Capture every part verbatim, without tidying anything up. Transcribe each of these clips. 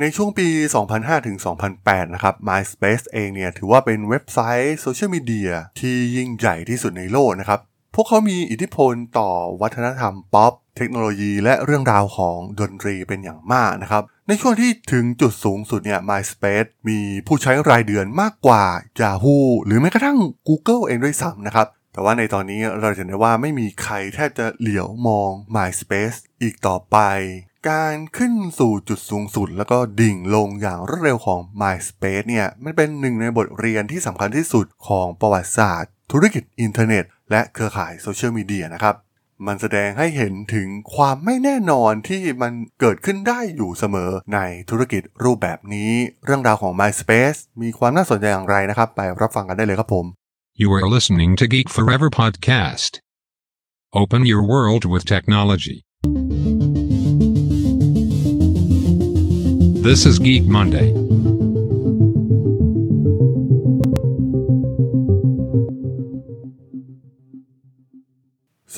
ในช่วงปี สองพันห้าถึงสองพันแปด นะครับ MySpace เองเนี่ยถือว่าเป็นเว็บไซต์โซเชียลมีเดียที่ยิ่งใหญ่ที่สุดในโลกนะครับพวกเขามีอิทธิพลต่อวัฒนธรรมป๊อปเทคโนโลยีและเรื่องราวของดนตรีเป็นอย่างมากนะครับในช่วงที่ถึงจุดสูงสุดเนี่ย MySpace มีผู้ใช้รายเดือนมากกว่า Yahoo หรือแม้กระทั่ง Google เองด้วยซ้ำนะครับแต่ว่าในตอนนี้เราเห็นได้ว่าไม่มีใครแทบจะเหลียวมอง MySpace อีกต่อไปการขึ้นสู่จุดสูงสุดแล้วก็ดิ่งลงอย่างรวดเร็วของ MySpace เนี่ยมันเป็นหนึ่งในบทเรียนที่สำคัญที่สุดของประวัติศาสตร์ธุรกิจอินเทอร์เน็ตและเครือข่ายโซเชียลมีเดียนะครับมันแสดงให้เห็นถึงความไม่แน่นอนที่มันเกิดขึ้นได้อยู่เสมอในธุรกิจรูปแบบนี้เรื่องราวของ MySpace มีความน่าสนใจอย่างไรนะครับไปรับฟังกันได้เลยครับผม You are listening to Geek Forever Podcast. Open your world with technology. This is Geek Monday.ส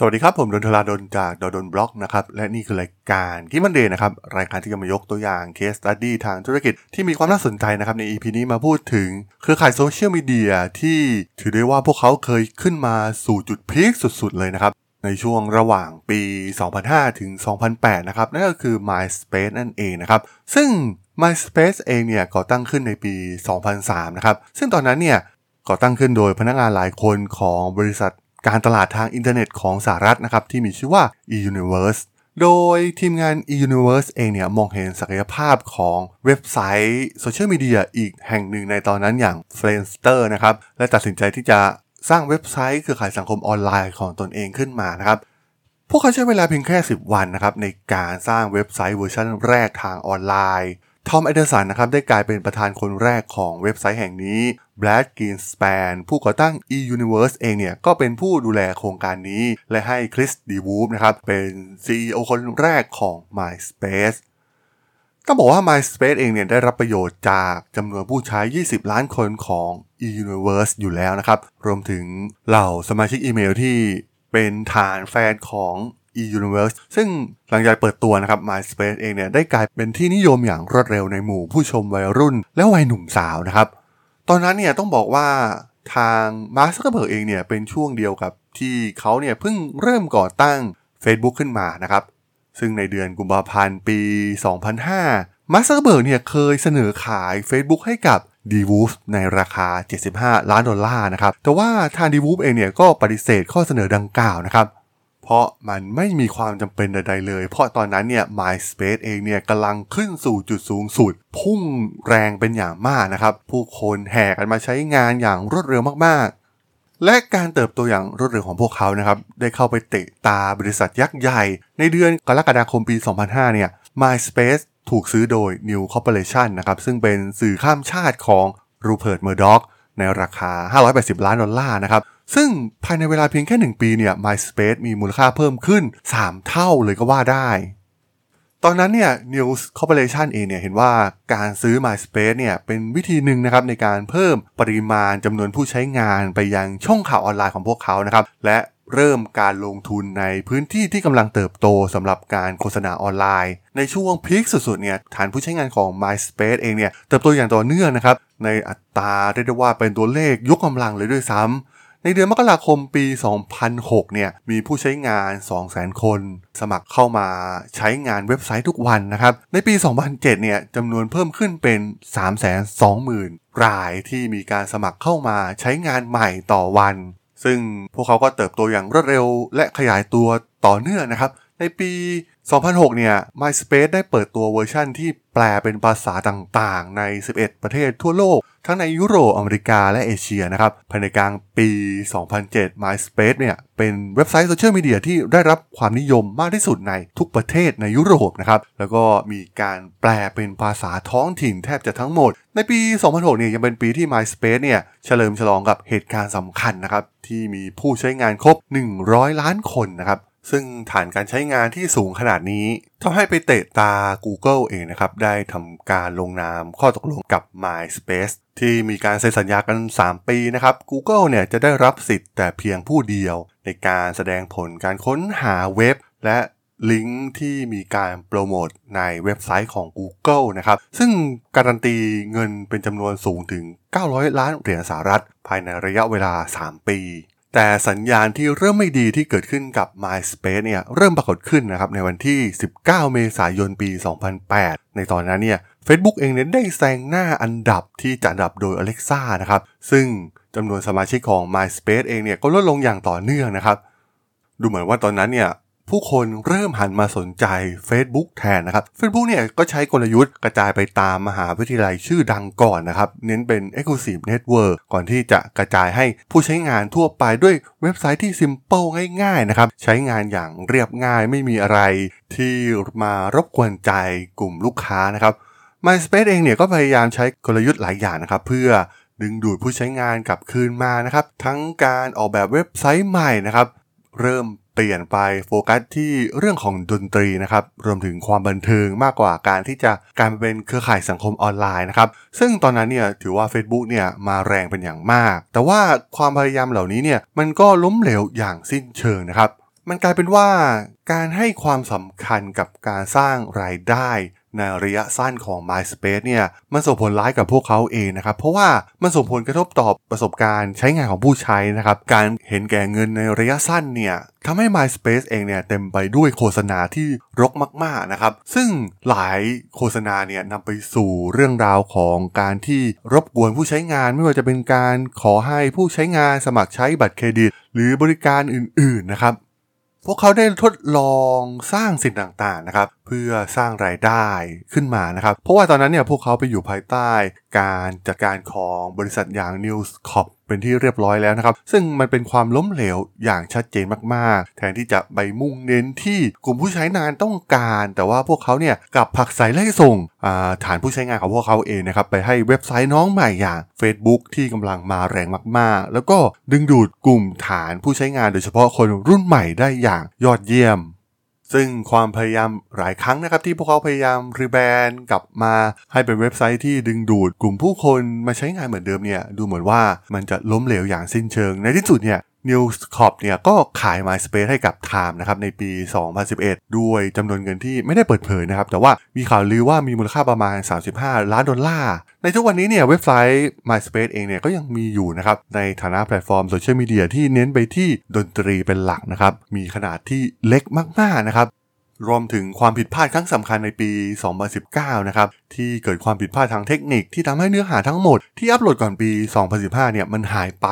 วัสดีครับผมดนทลาดนจากดนบล็อกนะครับและนี่คือรายการที่มันเดย์นะครับรายการที่จะมายกตัวอย่างเคสสตั๊ดดี้ทางธุรกิจที่มีความน่าสนใจนะครับใน อี พี นี้มาพูดถึงเครือข่ายโซเชียลมีเดียที่ถือได้ว่าพวกเขาเคยขึ้นมาสู่จุดพีคสุดๆเลยนะครับในช่วงระหว่างปี สองพันห้าถึงสองพันแปด นะครับนั่นก็คือ MySpace นั่นเองนะครับซึ่ง MySpace เองเนี่ยก่อตั้งขึ้นในปี สองพันสาม นะครับซึ่งตอนนั้นเนี่ยก่อตั้งขึ้นโดยพนักงานหลายคนของบริษัทการตลาดทางอินเทอร์เน็ตของสหรัฐนะครับที่มีชื่อว่า eUniverse โดยทีมงาน eUniverse เองเนี่ยมองเห็นศักยภาพของเว็บไซต์โซเชียลมีเดียอีกแห่งหนึ่งในตอนนั้นอย่าง Friendster นะครับและตัดสินใจที่จะสร้างเว็บไซต์เครือข่ายสังคมออนไลน์ของตนเองขึ้นมานะครับพวกเขาใช้เวลาเพียงแค่สิบวันนะครับในการสร้างเว็บไซต์เวอร์ชันแรกทางออนไลน์ทอม แอนเดอร์สันนะครับได้กลายเป็นประธานคนแรกของเว็บไซต์แห่งนี้ Brad Greenspan ผู้ก่อตั้ง eUniverse เองเนี่ยก็เป็นผู้ดูแลโครงการนี้และให้คริส ดีวูฟนะครับเป็น ซี อี โอ คนแรกของ MySpace ต้องบอกว่า MySpace เองเนี่ยได้รับประโยชน์จากจำนวนผู้ใช้ยี่สิบล้านคนของ eUniverse อยู่แล้วนะครับรวมถึงเหล่าสมาชิกอีเมลที่เป็นฐานแฟนของeUniverse ซึ่งหลังจากเปิดตัวนะครับ MySpace เองเนี่ยได้กลายเป็นที่นิยมอย่างรวดเร็วในหมู่ผู้ชมวัยรุ่นและวัยหนุ่มสาวนะครับตอนนั้นเนี่ยต้องบอกว่าทาง Mark Zuckerberg เองเนี่ยเป็นช่วงเดียวกับที่เขาเนี่ยเพิ่งเริ่มก่อตั้ง Facebook ขึ้นมานะครับซึ่งในเดือนกุมภาพันธ์ปี สองพันห้า Mark Zuckerberg เนี่ยเคยเสนอขาย Facebook ให้กับ Deewolf ในราคาเจ็ดสิบห้าล้านดอลลาร์นะครับแต่ว่าทาง Deewolf เองเนี่ยก็ปฏิเสธข้อเสนอดังกล่าวนะครับเพราะมันไม่มีความจำเป็นใดๆเลยเพราะตอนนั้นเนี่ย MySpace เองเนี่ยกำลังขึ้นสู่จุดสูงสุดพุ่งแรงเป็นอย่างมากนะครับผู้คนแห่กันมาใช้งานอย่างรวดเร็วมากๆและการเติบโตอย่างรวดเร็วของพวกเขานะครับได้เข้าไปเตะตาบริษัทยักษ์ใหญ่ในเดือนกรกฎาคมปี สองพันห้า เนี่ย MySpace ถูกซื้อโดย News Corporation นะครับซึ่งเป็นสื่อข้ามชาติของ Rupert Murdoch ในราคาห้าร้อยแปดสิบล้านดอลลาร์นะครับซึ่งภายในเวลาเพียงแค่หนึ่งปีเนี่ย MySpace มีมูลค่าเพิ่มขึ้นสามเท่าเลยก็ว่าได้ตอนนั้นเนี่ย News Corporation เองเนี่ยเห็นว่าการซื้อ MySpace เนี่ยเป็นวิธีหนึ่งนะครับในการเพิ่มปริมาณจำนวนผู้ใช้งานไปยังช่องข่าวออนไลน์ของพวกเขานะครับและเริ่มการลงทุนในพื้นที่ที่กำลังเติบโตสำหรับการโฆษณาออนไลน์ในช่วงพีคสุดๆเนี่ยฐานผู้ใช้งานของ MySpace เองเนี่ยเติบโตอย่างต่อเนื่องนะครับในอัตราเรียกได้ว่าเป็นตัวเลขยกกำลังเลยด้วยซ้ำในเดือนมกราคมปี สองพันหก เนี่ยมีผู้ใช้งาน สองแสนคนสมัครเข้ามาใช้งานเว็บไซต์ทุกวันนะครับในปี สองพันเจ็ด เนี่ยจำนวนเพิ่มขึ้นเป็น สามแสนสองหมื่นรายที่มีการสมัครเข้ามาใช้งานใหม่ต่อวันซึ่งพวกเขาก็เติบโตอย่างรวดเร็วและขยายตัวต่อเนื่องนะครับในปี สองพันหก เนี่ย MySpace ได้เปิดตัวเวอร์ชั่นที่แปลเป็นภาษาต่างๆในสิบเอ็ดประเทศทั่วโลกทั้งในยุโรปอเมริกาและเอเชียนะครับภายในกลางปี สองพันเจ็ด MySpace เนี่ยเป็นเว็บไซต์โซเชียลมีเดียที่ได้รับความนิยมมากที่สุดในทุกประเทศในยุโรปนะครับแล้วก็มีการแปลเป็นภาษาท้องถิ่นแทบจะทั้งหมดในปี สองพันหก เนี่ยยังเป็นปีที่ MySpace เนี่ยเฉลิมฉลองกับเหตุการณ์สำคัญนะครับที่มีผู้ใช้งานครบหนึ่งร้อยล้านคนนะครับซึ่งฐานการใช้งานที่สูงขนาดนี้ทำให้ไปเตะตา Google เองนะครับได้ทำการลงนามข้อตกลงกับ MySpace ที่มีการเซ็นสัญญากันสามปีนะครับ Google เนี่ยจะได้รับสิทธิ์แต่เพียงผู้เดียวในการแสดงผลการค้นหาเว็บและ ลิงก์ที่มีการโปรโมทในเว็บไซต์ของ Google นะครับซึ่งการันตีเงินเป็นจำนวนสูงถึงเก้าร้อยล้านเหรียญสหรัฐภายในระยะเวลาสามปีแต่สัญญาณที่เริ่มไม่ดีที่เกิดขึ้นกับ MySpace เนี่ยเริ่มปรากฏขึ้นนะครับในวันที่สิบเก้าเมษายนปีสองพันแปดในตอนนั้นเนี่ย Facebook เองเนี่ยได้แซงหน้าอันดับที่จัดอันดับโดย Alexa นะครับซึ่งจำนวนสมาชิกของ MySpace เองเนี่ยก็ลดลงอย่างต่อเนื่องนะครับดูเหมือนว่าตอนนั้นเนี่ยผู้คนเริ่มหันมาสนใจ Facebook แทนนะครับ Facebook เนี่ยก็ใช้กลยุทธ์กระจายไปตามมหาวิทยาลัยชื่อดังก่อนนะครับเน้นเป็น Exclusive Network ก่อนที่จะกระจายให้ผู้ใช้งานทั่วไปด้วยเว็บไซต์ที่ Simple ง่ายๆนะครับใช้งานอย่างเรียบง่ายไม่มีอะไรที่มารบกวนใจกลุ่มลูกค้านะครับ MySpace เองเนี่ยก็พยายามใช้กลยุทธ์หลายอย่างนะครับเพื่อดึงดูดผู้ใช้งานกลับคืนมานะครับทั้งการออกแบบเว็บไซต์ใหม่นะครับเริ่มเปลี่ยนไปโฟกัสที่เรื่องของดนตรีนะครับรวมถึงความบันเทิงมากกว่าการที่จะการเป็นเครือข่ายสังคมออนไลน์นะครับซึ่งตอนนั้นเนี่ยถือว่า Facebook เนี่ยมาแรงเป็นอย่างมากแต่ว่าความพยายามเหล่านี้เนี่ยมันก็ล้มเหลวอย่างสิ้นเชิงนะครับมันกลายเป็นว่าการให้ความสำคัญกับการสร้างรายได้ในระยะสั้นของ MySpace เนี่ยมันส่งผลร้ายกับพวกเขาเองนะครับเพราะว่ามันส่งผลกระทบต่อประสบการณ์ใช้งานของผู้ใช้นะครับการเห็นแก่เงินในระยะสั้นเนี่ยทำให้ MySpace เองเนี่ยเต็มไปด้วยโฆษณาที่รกมากๆนะครับซึ่งหลายโฆษณาเนี่ยนำไปสู่เรื่องราวของการที่รบกวนผู้ใช้งานไม่ว่าจะเป็นการขอให้ผู้ใช้งานสมัครใช้บัตรเครดิตหรือบริการอื่นๆนะครับพวกเขาได้ทดลองสร้างสิ่งต่างๆนะครับเพื่อสร้างรายได้ขึ้นมานะครับเพราะว่าตอนนั้นเนี่ยพวกเขาไปอยู่ภายใต้การจัดการของบริษัทอย่าง News Corp เป็นที่เรียบร้อยแล้วนะครับซึ่งมันเป็นความล้มเหลวอย่างชัดเจนมากๆแทนที่จะไปมุ่งเน้นที่กลุ่มผู้ใช้งานต้องการแต่ว่าพวกเขาเนี่ยกลับผลักไสไล่ส่งฐานผู้ใช้งานของพวกเขาเองนะครับไปให้เว็บไซต์น้องใหม่อย่าง Facebook ที่กำลังมาแรงมากๆแล้วก็ดึงดูดกลุ่มฐานผู้ใช้งานโดยเฉพาะคนรุ่นใหม่ได้อย่างยอดเยี่ยมซึ่งความพยายามหลายครั้งนะครับที่พวกเขาพยายามรีแบรนด์กลับมาให้เป็นเว็บไซต์ที่ดึงดูดกลุ่มผู้คนมาใช้งานเหมือนเดิมเนี่ยดูเหมือนว่ามันจะล้มเหลวอย่างสิ้นเชิงในที่สุดเนี่ย News Corp เนี่ยก็ขาย MySpace ให้กับ Time นะครับในปีสองพันสิบเอ็ดด้วยจำนวนเงินที่ไม่ได้เปิดเผยนะครับแต่ว่ามีข่าวลือว่ามีมูลค่าประมาณสามสิบห้าล้านดอลลาร์ในทุกวันนี้เนี่ยเว็บไซต์ MySpace เองเนี่ยก็ยังมีอยู่นะครับในฐานะแพลตฟอร์มโซเชียลมีเดียที่เน้นไปที่ดนตรีเป็นหลักนะครับมีขนาดที่เล็กมากๆนะครับรวมถึงความผิดพลาดครั้งสำคัญในปีสองพันสิบเก้านะครับที่เกิดความผิดพลาดทางเทคนิคที่ทำให้เนื้อหาทั้งหมดที่อัปโหลดก่อนปีสองพันสิบห้าเนี่ยมันหายไป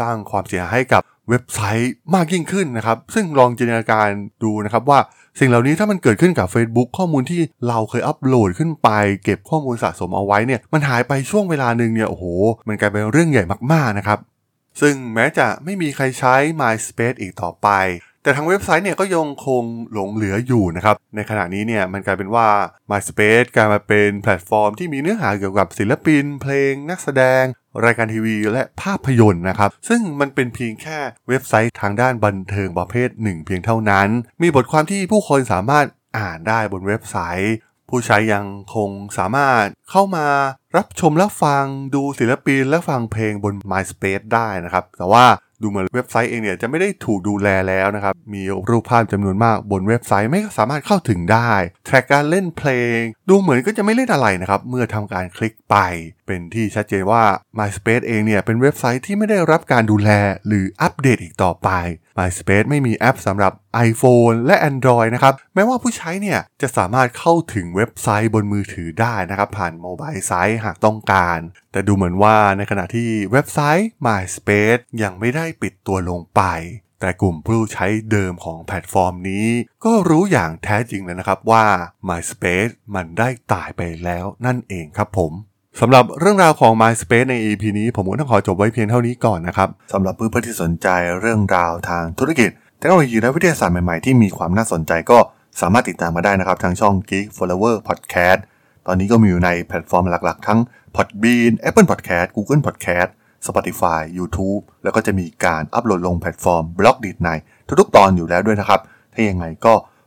สร้างความเสียหายให้กับเว็บไซต์มากยิ่งขึ้นนะครับซึ่งลองจินตนาการดูนะครับว่าสิ่งเหล่านี้ถ้ามันเกิดขึ้นกับ Facebook ข้อมูลที่เราเคยอัปโหลดขึ้นไปเก็บข้อมูลสะสมเอาไว้เนี่ยมันหายไปช่วงเวลานึงเนี่ยโอ้โหมันกลายเป็นเรื่องใหญ่มากๆนะครับซึ่งแม้จะไม่มีใครใช้ MySpace อีกต่อไปแต่ทางเว็บไซต์เนี่ยก็ยังคงหลงเหลืออยู่นะครับในขณะนี้เนี่ยมันกลายเป็นว่า MySpace กลายมาเป็นแพลตฟอร์มที่มีเนื้อหาเกี่ยวกับศิลปินเพลงนักแสดงรายการทีวีและภาพยนตร์นะครับซึ่งมันเป็นเพียงแค่เว็บไซต์ทางด้านบันเทิงประเภทหนึ่งเพียงเท่านั้นมีบทความที่ผู้คนสามารถอ่านได้บนเว็บไซต์ผู้ใช้ยังคงสามารถเข้ามารับชมและฟังดูศิลปินและฟังเพลงบน MySpace ได้นะครับแต่ว่าดูเหมือนเว็บไซต์เองเนี่ยจะไม่ได้ถูกดูแลแล้วนะครับมีรูปภาพจำนวนมากบนเว็บไซต์ไม่สามารถเข้าถึงได้แทร็กการเล่นเพลงดูเหมือนก็จะไม่เล่นอะไรนะครับเมื่อทำการคลิกไปเป็นที่ชัดเจนว่า MySpace เองเนี่ยเป็นเว็บไซต์ที่ไม่ได้รับการดูแลหรืออัปเดตอีกต่อไป MySpace ไม่มีแอปสำหรับ iPhone และ Android นะครับแม้ว่าผู้ใช้เนี่ยจะสามารถเข้าถึงเว็บไซต์บนมือถือได้นะครับผ่านโมบายไซต์หากต้องการแต่ดูเหมือนว่าในขณะที่เว็บไซต์ MySpace ยังไม่ได้ปิดตัวลงไปแต่กลุ่มผู้ใช้เดิมของแพลตฟอร์มนี้ก็รู้อย่างแท้จริงแล้วนะครับว่า MySpace มันได้ตายไปแล้วนั่นเองครับผมสำหรับเรื่องราวของ MySpace ใน อี พี นี้ผมก็ต้องขอจบไว้เพียงเท่านี้ก่อนนะครับสำหรับเพื่อนๆที่สนใจเรื่องราวทางธุรกิจเทคโนโลยีและวิทยาศาสตร์ใหม่ๆที่มีความน่าสนใจก็สามารถติดตามมาได้นะครับทางช่อง Geek Flower Podcast ตอนนี้ก็มีอยู่ในแพลตฟอร์มหลักๆทั้ง Podbean Apple Podcast Google Podcast Spotify YouTube แล้วก็จะมีการอัปโหลดลงแพลตฟอร์ม Blogdit ในทุกๆตอนอยู่แล้วด้วยนะครับถ้ายังไงก็